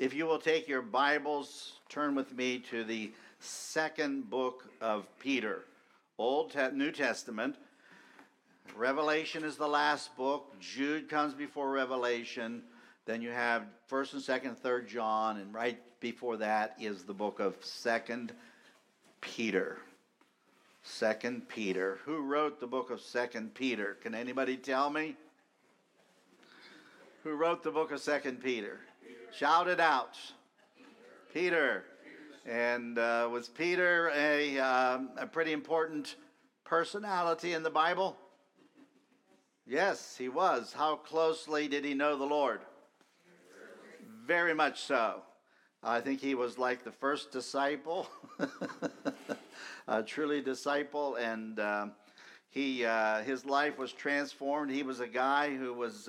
If you will take your Bibles, turn with me to the second book of Peter, New Testament. Revelation is the last book. Jude comes before Revelation. Then you have 1st and 2nd, 3rd John, and right before that is the book of 2nd Peter. 2nd Peter. Who wrote the book of 2nd Peter? Can anybody tell me? Who wrote the book of 2nd Peter? Shout it out. Peter. And was Peter a pretty important personality in the Bible? Yes, he was. How closely did he know the Lord? Very much so. I think he was like the first disciple, truly disciple, and his life was transformed. He was a guy who was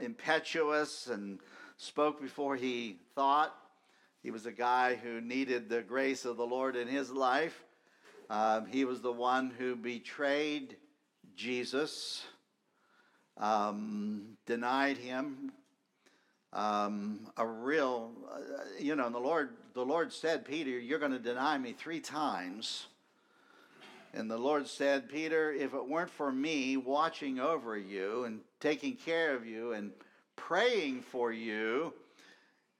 impetuous and spoke before he thought. He was a guy who needed the grace of the Lord in his life. He was the one who betrayed Jesus, denied him. And the Lord said, Peter, you're going to deny me 3 times. And the Lord said, Peter, if it weren't for me watching over you and taking care of you and praying for you,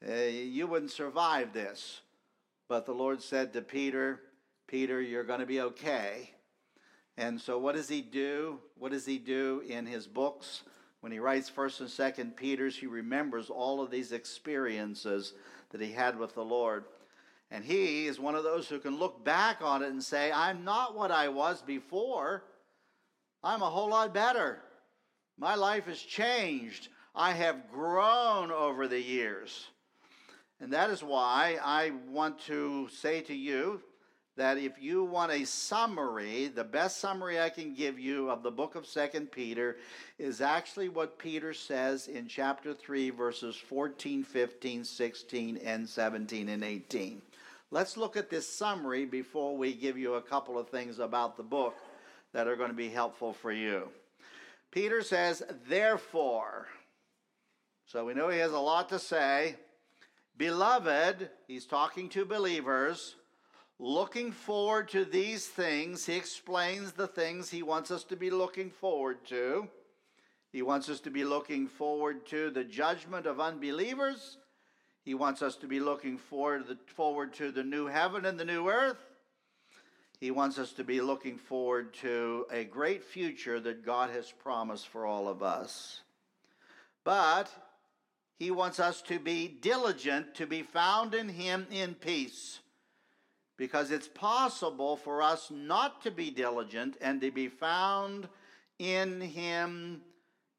you wouldn't survive this. But the Lord said to Peter, Peter, you're going to be okay. And so what does he do? What does he do in his books? When he writes 1st and 2nd Peter, he remembers all of these experiences that he had with the Lord. And he is one of those who can look back on it and say, I'm not what I was before. I'm a whole lot better. My life has changed. I have grown over the years. And that is why I want to say to you that if you want a summary, the best summary I can give you of the book of 2 Peter is actually what Peter says in chapter 3, verses 14, 15, 16, and 17, and 18. Let's look at this summary before we give you a couple of things about the book that are going to be helpful for you. Peter says, therefore, so we know he has a lot to say. Beloved, he's talking to believers, looking forward to these things. He explains the things he wants us to be looking forward to. He wants us to be looking forward to the judgment of unbelievers. He wants us to be looking forward to the new heaven and the new earth. He wants us to be looking forward to a great future that God has promised for all of us. But he wants us to be diligent to be found in him in peace. Because it's possible for us not to be diligent and to be found in him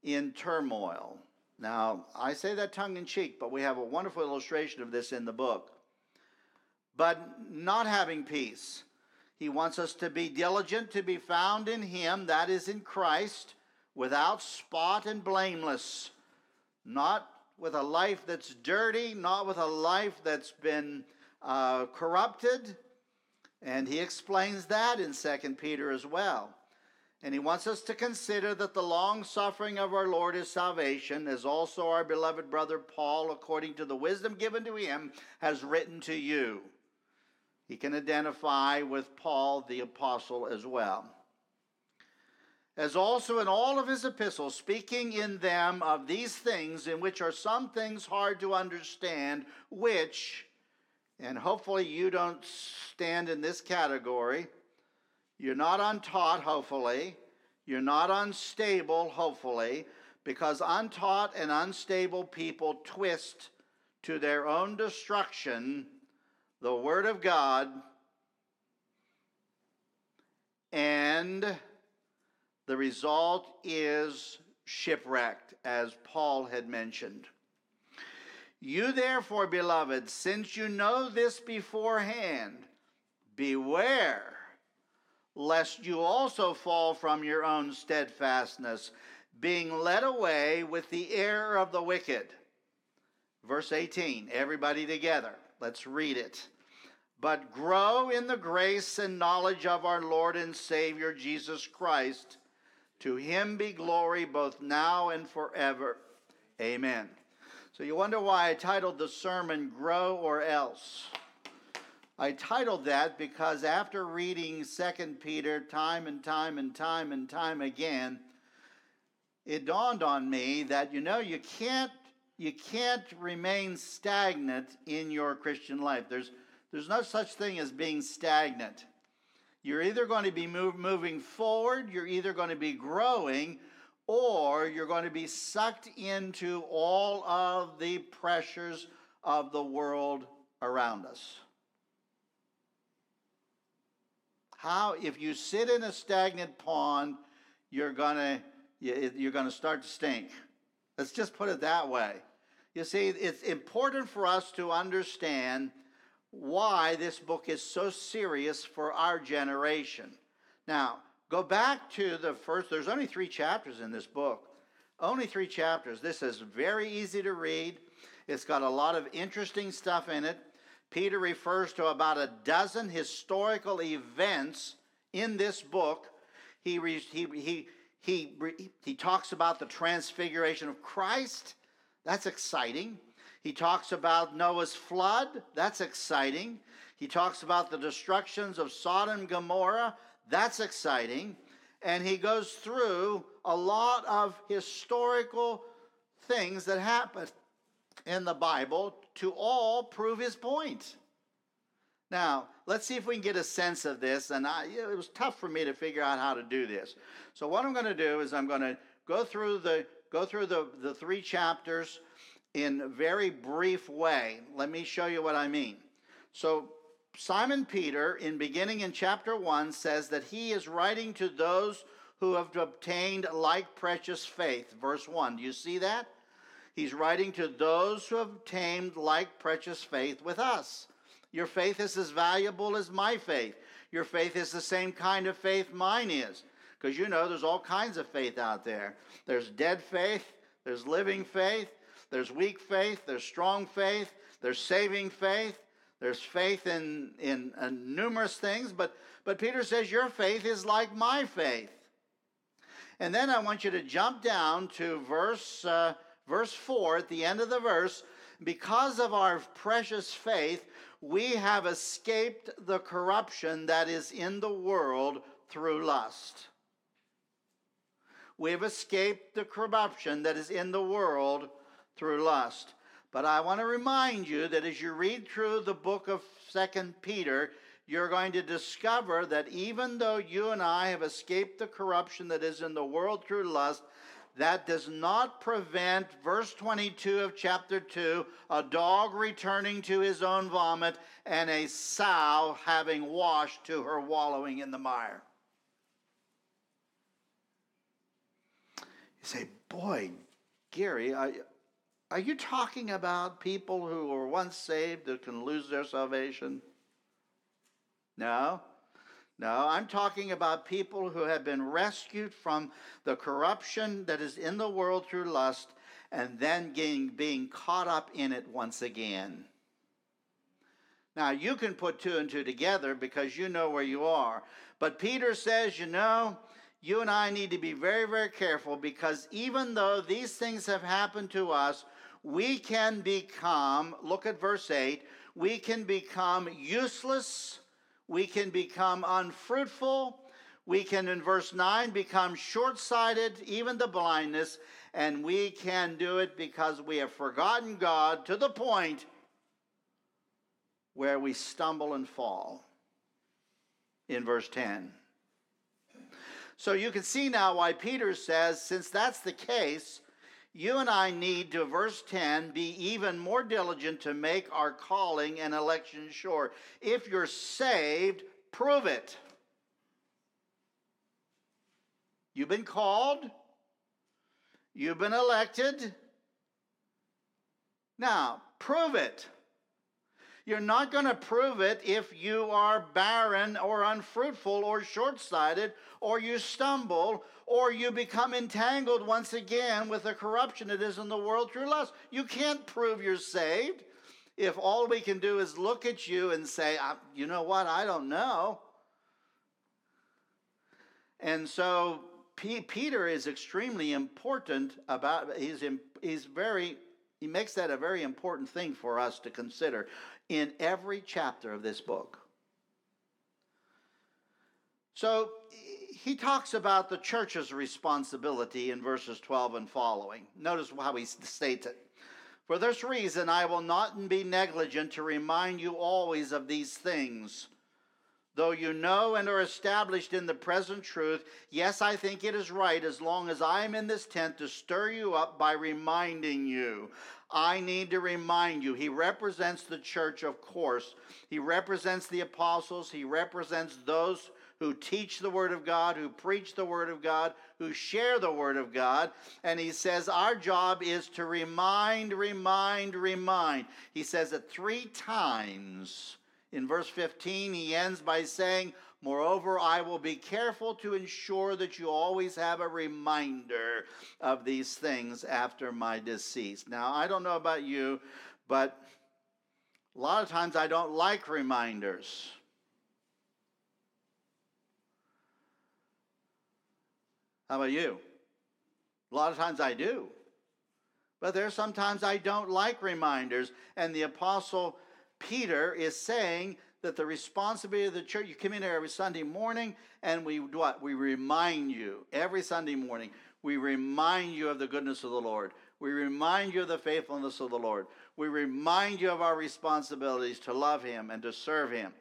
in turmoil. Now, I say that tongue-in-cheek, but we have a wonderful illustration of this in the book. But not having peace. He wants us to be diligent to be found in him, that is in Christ, without spot and blameless. Not with a life that's dirty, not with a life that's been corrupted. And he explains that in 2 Peter as well. And he wants us to consider that the long suffering of our Lord is salvation, as also our beloved brother Paul, according to the wisdom given to him, has written to you. He can identify with Paul the apostle as well. As also in all of his epistles, speaking in them of these things, in which are some things hard to understand, which, and hopefully you don't stand in this category. You're not untaught, hopefully. You're not unstable, hopefully, because untaught and unstable people twist to their own destruction the Word of God and the result is shipwrecked, as Paul had mentioned. You therefore, beloved, since you know this beforehand, beware lest you also fall from your own steadfastness, being led away with the error of the wicked. Verse 18, everybody together. Let's read it. But grow in the grace and knowledge of our Lord and Savior Jesus Christ. To him be glory both now and forever. Amen. So you wonder why I titled the sermon, Grow or Else. I titled that because after reading 2 Peter time and time again, it dawned on me that, you can't remain stagnant in your Christian life. There's no such thing as being stagnant. You're either going to be moving forward, you're either going to be growing, or you're going to be sucked into all of the pressures of the world around us. How, if you sit in a stagnant pond, you're going to start to stink. Let's just put it that way. You see, it's important for us to understand why this book is so serious for our generation. Now, go back to the first, there's only 3 chapters in this book. Only 3 chapters. This is very easy to read. It's got a lot of interesting stuff in it. Peter refers to about 12 historical events in this book. He talks about the transfiguration of Christ. That's exciting. He talks about Noah's flood. That's exciting. He talks about the destructions of Sodom and Gomorrah. That's exciting. And he goes through a lot of historical things that happened in the Bible to all prove his point. Now, let's see if we can get a sense of this. And it was tough for me to figure out how to do this. So what I'm going to do is I'm going to go through the 3 chapters in a very brief way. Let me show you what I mean. So Simon Peter, beginning in chapter 1, says that he is writing to those who have obtained like precious faith. Verse 1, do you see that? He's writing to those who have obtained like precious faith with us. Your faith is as valuable as my faith. Your faith is the same kind of faith mine is. Because you know there's all kinds of faith out there. There's dead faith. There's living faith. There's weak faith. There's strong faith. There's saving faith. There's faith in numerous things. But Peter says your faith is like my faith. And then I want you to jump down to verse 4 at the end of the verse. Because of our precious faith, we have escaped the corruption that is in the world through lust. We've escaped the corruption that is in the world through lust. But I want to remind you that as you read through the book of 2 Peter, you're going to discover that even though you and I have escaped the corruption that is in the world through lust, that does not prevent, verse 22 of chapter 2, a dog returning to his own vomit and a sow having washed to her wallowing in the mire. You say, boy, Gary, are you talking about people who were once saved that can lose their salvation? No. No, I'm talking about people who have been rescued from the corruption that is in the world through lust and then being caught up in it once again. Now, you can put 2 and 2 together because you know where you are. But Peter says, you and I need to be very, very careful because even though these things have happened to us, we can become, look at verse 8, we can become useless. We can become unfruitful. We can, in verse 9, become short-sighted, even to blindness. And we can do it because we have forgotten God to the point where we stumble and fall. In verse 10. So you can see now why Peter says, since that's the case, you and I need to, verse 10, be even more diligent to make our calling and election sure. If you're saved, prove it. You've been called. You've been elected. Now, prove it. You're not going to prove it if you are barren or unfruitful or short-sighted or you stumble or you become entangled once again with the corruption that is in the world through lust. You can't prove you're saved if all we can do is look at you and say, you know what, I don't know. And so Peter is extremely important about, he's very He makes that a very important thing for us to consider in every chapter of this book. So he talks about the church's responsibility in verses 12 and following. Notice how he states it. For this reason, I will not be negligent to remind you always of these things. Though you know and are established in the present truth, yes, I think it is right, as long as I am in this tent, to stir you up by reminding you. I need to remind you. He represents the church, of course. He represents the apostles. He represents those who teach the Word of God, who preach the Word of God, who share the Word of God. And he says our job is to remind, remind, remind. He says it three times. In verse 15, he ends by saying, moreover, I will be careful to ensure that you always have a reminder of these things after my decease. Now, I don't know about you, but a lot of times I don't like reminders. How about you? A lot of times I do. But there are sometimes I don't like reminders. And the apostle Peter is saying that the responsibility of the church, you come in here every Sunday morning and we do what? We remind you every Sunday morning. We remind you of the goodness of the Lord. We remind you of the faithfulness of the Lord. We remind you of our responsibilities to love him and to serve him.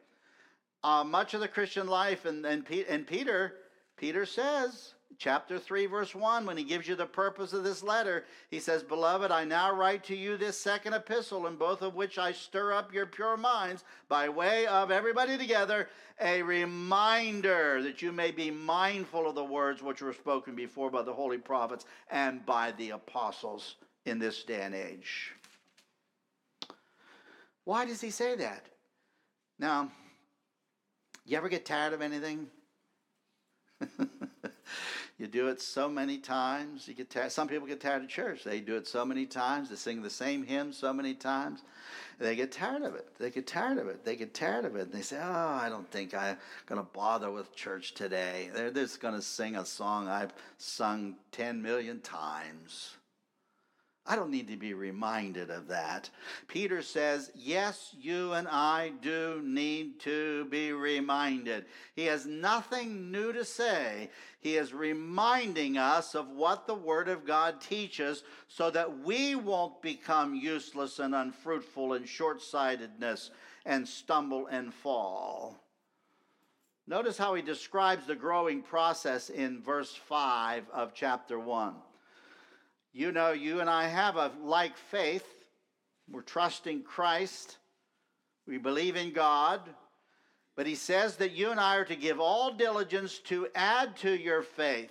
Much of the Christian life, Peter says, chapter 3, verse 1, when he gives you the purpose of this letter, he says, beloved, I now write to you this second epistle, in both of which I stir up your pure minds by way of, everybody together, a reminder that you may be mindful of the words which were spoken before by the holy prophets and by the apostles in this day and age. Why does he say that? Now, you ever get tired of anything? You do it so many times. You get tired. Some people get tired of church. They do it so many times. They sing the same hymn so many times. They get tired of it. They get tired of it. They get tired of it. And they say, oh, I don't think I'm going to bother with church today. They're just going to sing a song I've sung 10 million times. I don't need to be reminded of that. Peter says, yes, you and I do need to be reminded. He has nothing new to say. He is reminding us of what the Word of God teaches so that we won't become useless and unfruitful in short-sightedness and stumble and fall. Notice how he describes the growing process in verse 5 of chapter 1. You know, you and I have a like faith. We're trusting Christ. We believe in God. But he says that you and I are to give all diligence to add to your faith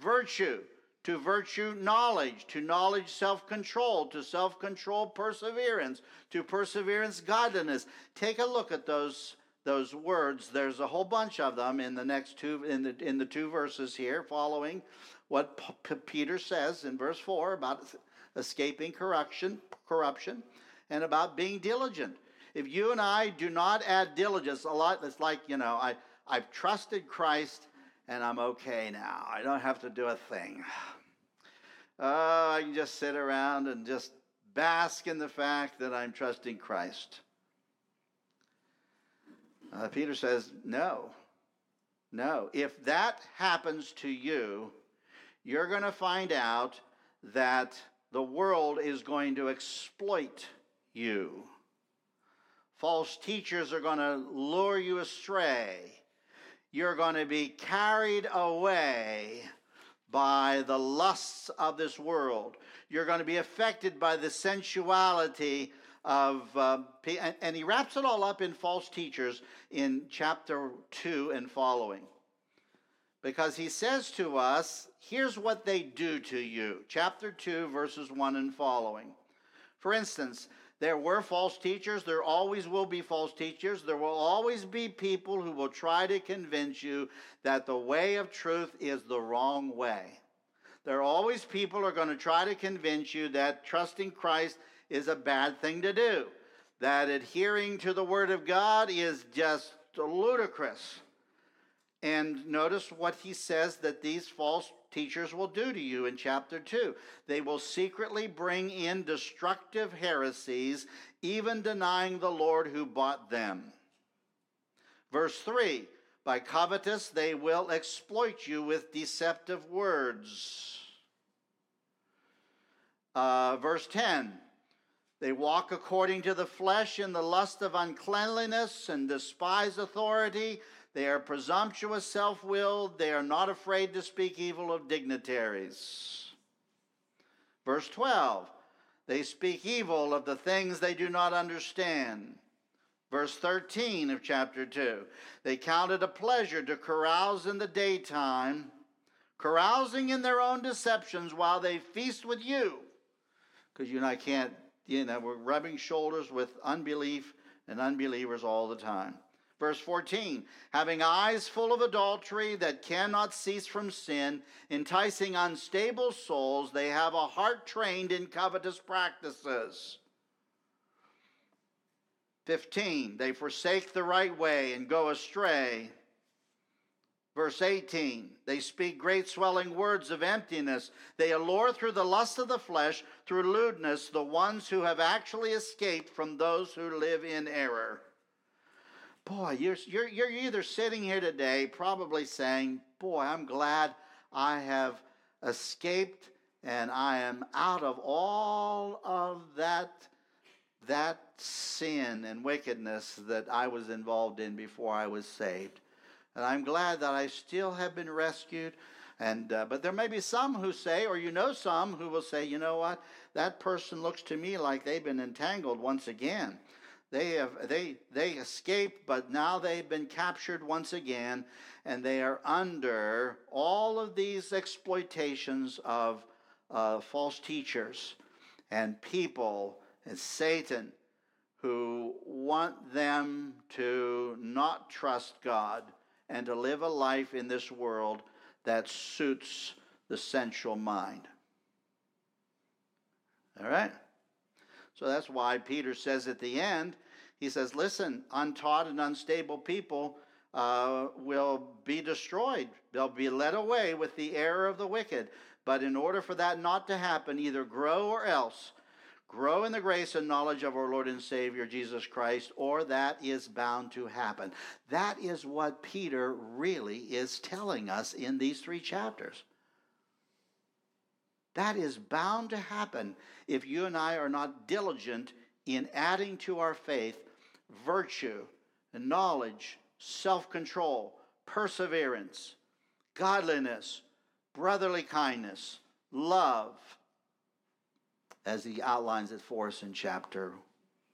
virtue, to virtue knowledge, to knowledge self-control, to self-control perseverance, to perseverance godliness. Take a look at those words. There's a whole bunch of them in the next two, in the two verses here following. What Peter says in verse 4 about escaping corruption, and about being diligent. If you and I do not add diligence, a lot, it's like, you know, I've trusted Christ and I'm okay now. I don't have to do a thing. I can just sit around and just bask in the fact that I'm trusting Christ. Peter says, no. If that happens to you, you're going to find out that the world is going to exploit you. False teachers are going to lure you astray. You're going to be carried away by the lusts of this world. You're going to be affected by the sensuality of... and he wraps it all up in false teachers in chapter 2 and following. Because he says to us, here's what they do to you. Chapter 2, verses 1 and following. For instance, there were false teachers. There always will be false teachers. There will always be people who will try to convince you that the way of truth is the wrong way. There are always people who are going to try to convince you that trusting Christ is a bad thing to do. That adhering to the Word of God is just ludicrous. And notice what he says that these false teachers will do to you in chapter 2. They will secretly bring in destructive heresies, even denying the Lord who bought them. Verse 3, by covetous they will exploit you with deceptive words. Verse 10, they walk according to the flesh in the lust of uncleanliness and despise authority. They are presumptuous, self-willed. They are not afraid to speak evil of dignitaries. Verse 12, they speak evil of the things they do not understand. Verse 13 of chapter 2, they count it a pleasure to carouse in the daytime, carousing in their own deceptions while they feast with you. Because you and I can't, we're rubbing shoulders with unbelief and unbelievers all the time. Verse 14, having eyes full of adultery that cannot cease from sin, enticing unstable souls, they have a heart trained in covetous practices. 15, they forsake the right way and go astray. Verse 18, they speak great swelling words of emptiness. They allure through the lust of the flesh, through lewdness, the ones who have actually escaped from those who live in error. Boy, you're either sitting here today probably saying, boy, I'm glad I have escaped and I am out of all of that sin and wickedness that I was involved in before I was saved. And I'm glad that I still have been rescued. And but there may be some who say, or some who will say, you know what? That person looks to me like they've been entangled once again. They escaped, but now they've been captured once again, and they are under all of these exploitations of false teachers and people and Satan who want them to not trust God and to live a life in this world that suits the sensual mind. All right? So that's why Peter says at the end, he says, listen, untaught and unstable people will be destroyed. They'll be led away with the error of the wicked. But in order for that not to happen, either grow or else. Grow in the grace and knowledge of our Lord and Savior, Jesus Christ, or that is bound to happen. That is what Peter really is telling us in these 3 chapters. That is bound to happen if you and I are not diligent in adding to our faith virtue, knowledge, self-control, perseverance, godliness, brotherly kindness, love, as he outlines it for us in chapter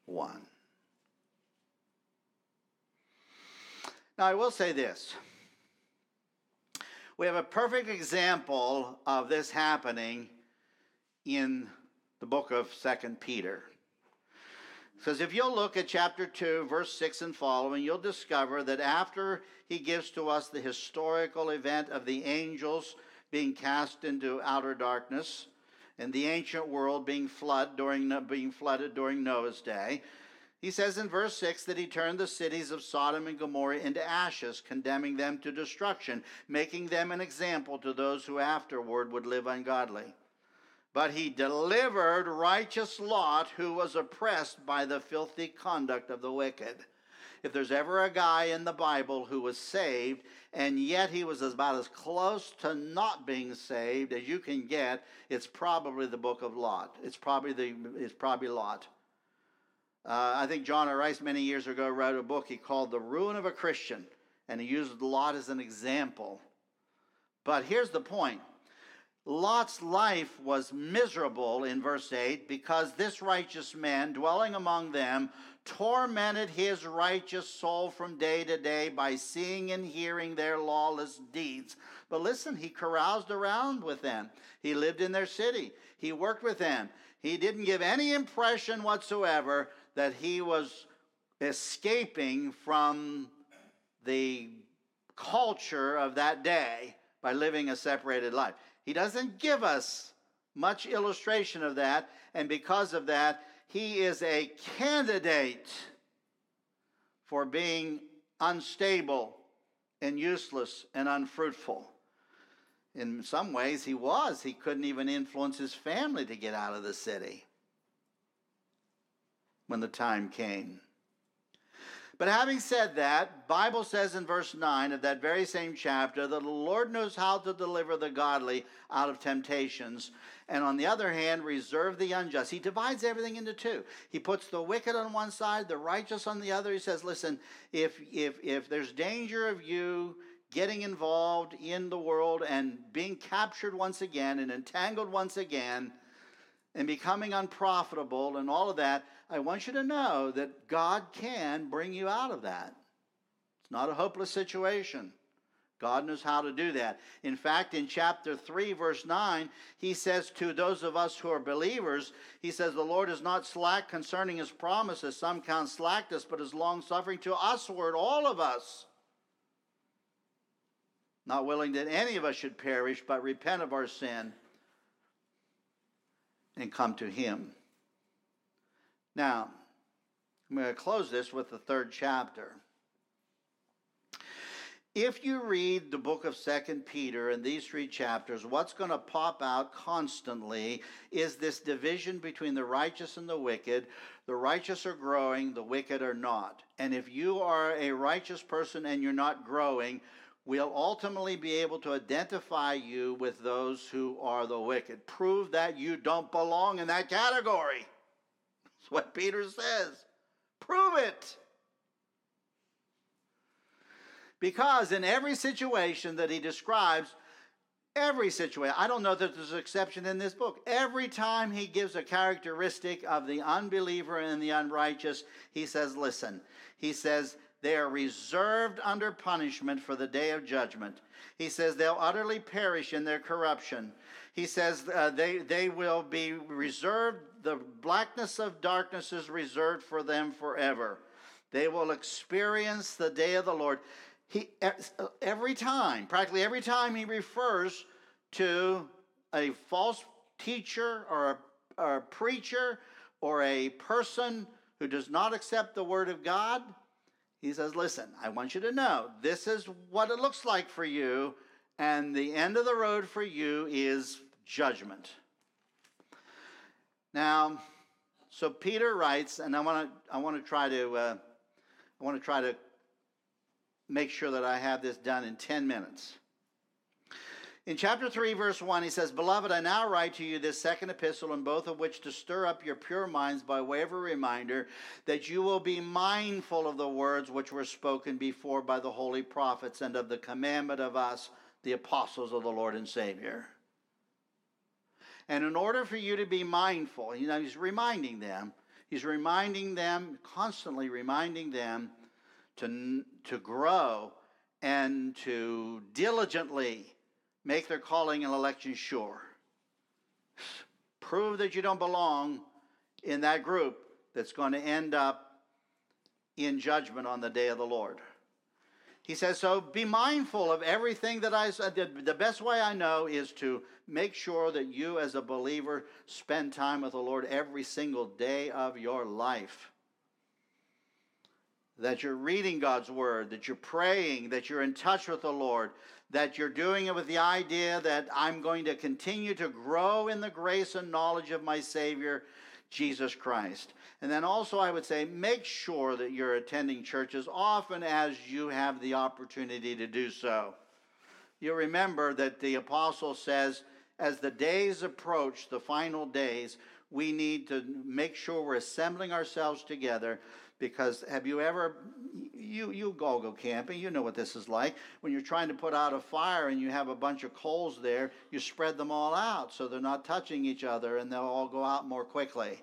1. Now, I will say this. We have a perfect example of this happening in the book of 2 Peter. Because if you'll look at chapter 2, verse 6 and following, you'll discover that after he gives to us the historical event of the angels being cast into outer darkness and the ancient world being flooded during Noah's day, he says in verse 6 that he turned the cities of Sodom and Gomorrah into ashes, condemning them to destruction, making them an example to those who afterward would live ungodly. But he delivered righteous Lot, who was oppressed by the filthy conduct of the wicked. If there's ever a guy in the Bible who was saved, and yet he was about as close to not being saved as you can get, it's probably the book of Lot. It's probably Lot. I think John Rice many years ago wrote a book he called The Ruin of a Christian, and he used Lot as an example. But here's the point. Lot's life was miserable in verse 8 because this righteous man dwelling among them tormented his righteous soul from day to day by seeing and hearing their lawless deeds. But listen, he caroused around with them. He lived in their city. He worked with them. He didn't give any impression whatsoever that he was escaping from the culture of that day by living a separated life. He doesn't give us much illustration of that, and because of that, he is a candidate for being unstable and useless and unfruitful. In some ways he was. He couldn't even influence his family to get out of the city when the time came. But having said that, Bible says in verse 9 of that very same chapter that the Lord knows how to deliver the godly out of temptations, and on the other hand, reserve the unjust. He divides everything into two. He puts the wicked on one side, the righteous on the other. He says, listen, if there's danger of you getting involved in the world and being captured once again and entangled once again and becoming unprofitable and all of that, I want you to know that God can bring you out of that. It's not a hopeless situation. God knows how to do that. In fact, in chapter 3, verse 9, he says to those of us who are believers, he says, the Lord is not slack concerning his promises, some count slackness, but is long-suffering to usward, all of us. Not willing that any of us should perish, but repent of our sin and come to him. Now, I'm going to close this with the third chapter. If you read the book of 2 Peter in these three chapters, what's going to pop out constantly is this division between the righteous and the wicked. The righteous are growing, the wicked are not. And if you are a righteous person and you're not growing, we'll ultimately be able to identify you with those who are the wicked. Prove that you don't belong in that category. That's what Peter says. Prove it. Because in every situation that he describes, every situation, I don't know that there's an exception in this book. Every time he gives a characteristic of the unbeliever and the unrighteous, he says, listen, he says, they are reserved under punishment for the day of judgment. He says they'll utterly perish in their corruption. He says they will be reserved. The blackness of darkness is reserved for them forever. They will experience the day of the Lord. Practically every time he refers to a false teacher or a preacher or a person who does not accept the word of God, he says, listen, I want you to know, this is what it looks like for you, and the end of the road for you is judgment. Now, so Peter writes, and I want to try to make sure that I have this done in 10 minutes. In chapter 3, verse 1, he says, Beloved, I now write to you this second epistle, in both of which to stir up your pure minds by way of a reminder that you will be mindful of the words which were spoken before by the holy prophets and of the commandment of us, the apostles of the Lord and Savior. And in order for you to be mindful, you know, he's reminding them, constantly reminding them to grow and to diligently make their calling and election sure. Prove that you don't belong in that group that's going to end up in judgment on the day of the Lord. He says, so be mindful of everything that I said. The best way I know is to make sure that you as a believer spend time with the Lord every single day of your life. That you're reading God's word, that you're praying, that you're in touch with the Lord, that you're doing it with the idea that I'm going to continue to grow in the grace and knowledge of my Savior, Jesus Christ. And then also I would say, make sure that you're attending church as often as you have the opportunity to do so. You'll remember that the apostle says, as the days approach, the final days, we need to make sure we're assembling ourselves together. Because have you ever, you all go camping, you know what this is like. When you're trying to put out a fire and you have a bunch of coals there, you spread them all out so they're not touching each other and they'll all go out more quickly.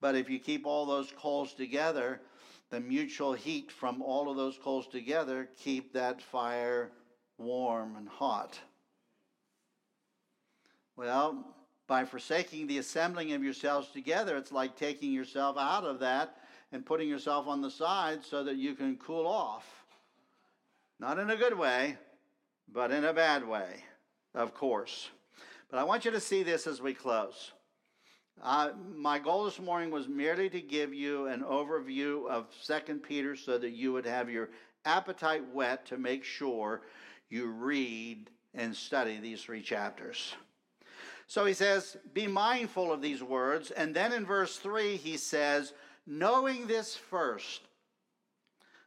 But if you keep all those coals together, the mutual heat from all of those coals together keep that fire warm and hot. Well, by forsaking the assembling of yourselves together, it's like taking yourself out of that and putting yourself on the side so that you can cool off. Not in a good way, but in a bad way, of course. But I want you to see this as we close. My goal this morning was merely to give you an overview of 2 Peter so that you would have your appetite whet to make sure you read and study these three chapters. So he says, be mindful of these words. And then in verse 3, he says, knowing this first,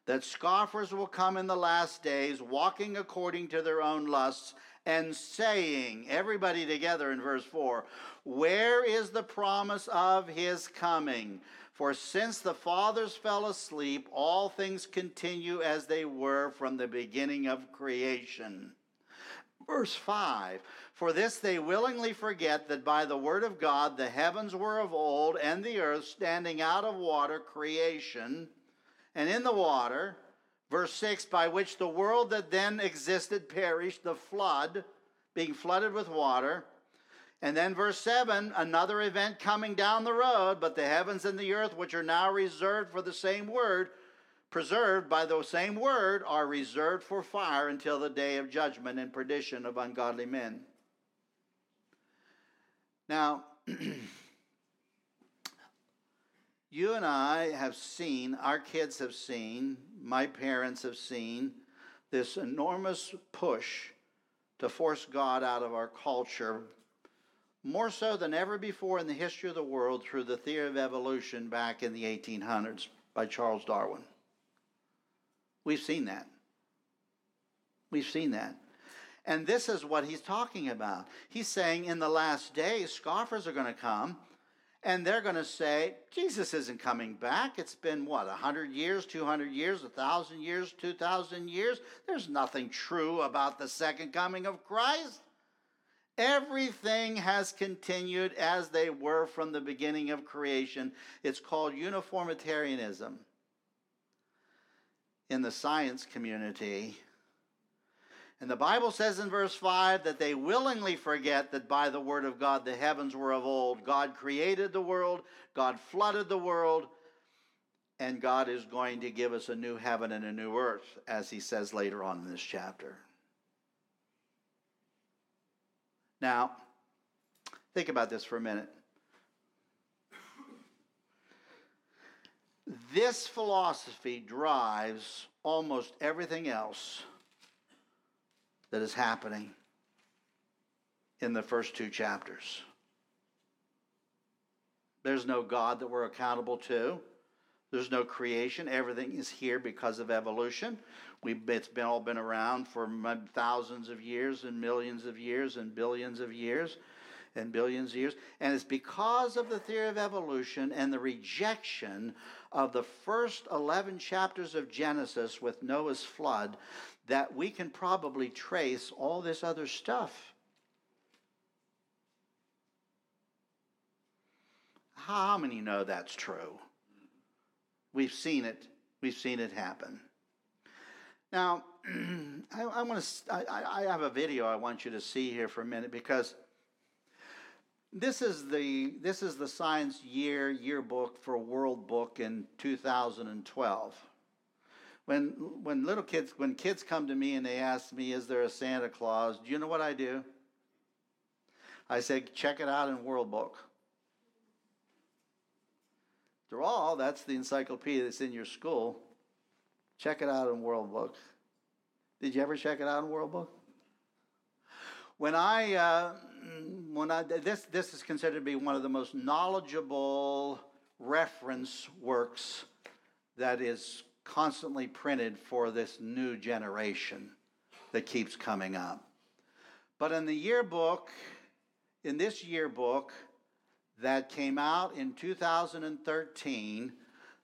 that scoffers will come in the last days, walking according to their own lusts, and saying, everybody together in verse 4, where is the promise of his coming? For since the fathers fell asleep, all things continue as they were from the beginning of creation. Verse 5, for this they willingly forget, that by the word of God the heavens were of old, and the earth standing out of water, creation, and in the water. Verse 6, by which the world that then existed perished, the flood, being flooded with water. And then verse 7, another event coming down the road, but the heavens and the earth, which are now reserved for the same word, preserved by the same word, are reserved for fire until the day of judgment and perdition of ungodly men. Now, you and I have seen, our kids have seen, my parents have seen this enormous push to force God out of our culture, more so than ever before in the history of the world, through the theory of evolution back in the 1800s by Charles Darwin. We've seen that. We've seen that. And this is what he's talking about. He's saying in the last days, scoffers are going to come, and they're going to say, Jesus isn't coming back. It's been, 100 years, 200 years, 1,000 years, 2,000 years? There's nothing true about the second coming of Christ. Everything has continued as they were from the beginning of creation. It's called uniformitarianism. In the science community. And the Bible says in verse 5 that they willingly forget that by the word of God the heavens were of old. God created the world, God flooded the world, and God is going to give us a new heaven and a new earth, as he says later on in this chapter. Now, think about this for a minute. This philosophy drives almost everything else that is happening in the first two chapters. There's no God that we're accountable to. There's no creation. Everything is here because of evolution. It's all been around for thousands of years and millions of years and billions of years and billions of years. And it's because of the theory of evolution and the rejection of the first 11 chapters of Genesis with Noah's flood that we can probably trace all this other stuff. How many know that's true? We've seen it. We've seen it happen. Now, I have a video I want you to see here for a minute, because This is the Science Yearbook for World Book in 2012. When kids come to me and they ask me, is there a Santa Claus? Do you know what I do? I say, check it out in World Book. After all, that's the encyclopedia that's in your school. Check it out in World Book. Did you ever check it out in World Book? This is considered to be one of the most knowledgeable reference works that is constantly printed for this new generation that keeps coming up. But in this yearbook that came out in 2013,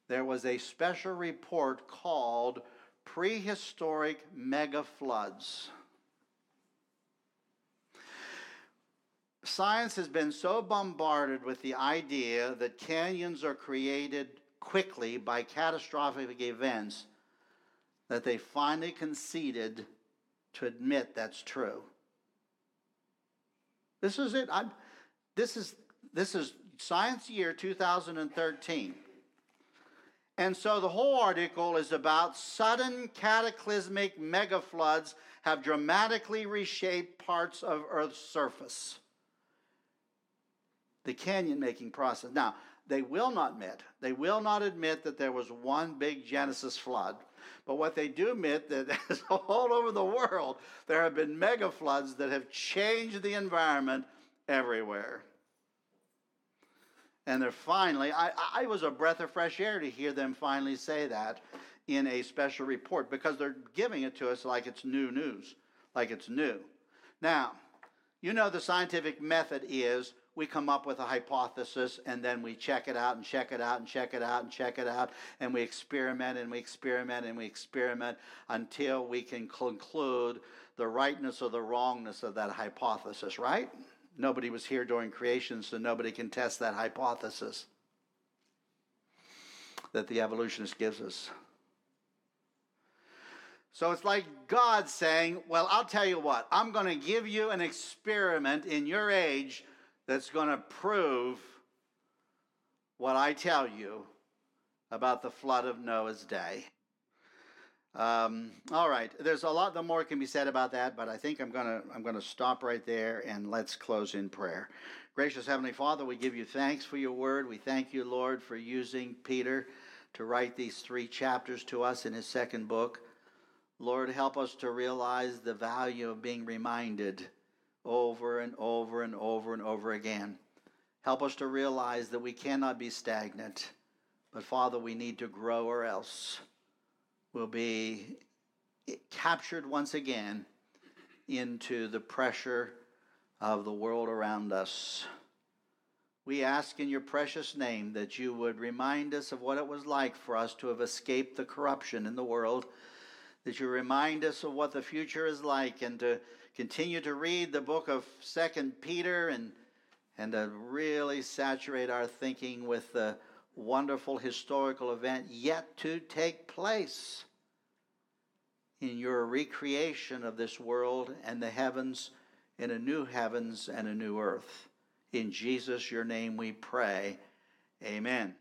there was a special report called Prehistoric Mega Floods. Science has been so bombarded with the idea that canyons are created quickly by catastrophic events that they finally conceded to admit that's true. This is it. This is Science Year 2013. And so the whole article is about sudden cataclysmic mega floods have dramatically reshaped parts of Earth's surface. The canyon-making process. Now, They will not admit. They will not admit that there was one big Genesis flood. But what they do admit is all over the world, there have been mega floods that have changed the environment everywhere. And they're finally, I was a breath of fresh air to hear them finally say that in a special report, because they're giving it to us like it's new news, like it's new. Now, you know the scientific method is we come up with a hypothesis and then we check it out and check it out and check it out and check it out, and we experiment and we experiment and we experiment until we can conclude the rightness or the wrongness of that hypothesis, right? Nobody was here during creation, so nobody can test that hypothesis that the evolutionist gives us. So it's like God saying, well, I'll tell you what, I'm going to give you an experiment in your age that's going to prove what I tell you about the flood of Noah's day. All right, there's a lot more can be said about that, but I think I'm going to stop right there, and let's close in prayer. Gracious Heavenly Father, we give you thanks for your word. We thank you, Lord, for using Peter to write these 3 chapters to us in his second book. Lord, help us to realize the value of being reminded over and over and over and over again. Help us to realize that we cannot be stagnant, but Father, we need to grow, or else will be captured once again into the pressure of the world around us. We ask in your precious name that you would remind us of what it was like for us to have escaped the corruption in the world, that you remind us of what the future is like, and to continue to read the book of 2 Peter and to really saturate our thinking with the wonderful historical event yet to take place in your recreation of this world and the heavens, in a new heavens and a new earth. In Jesus, your name we pray. Amen.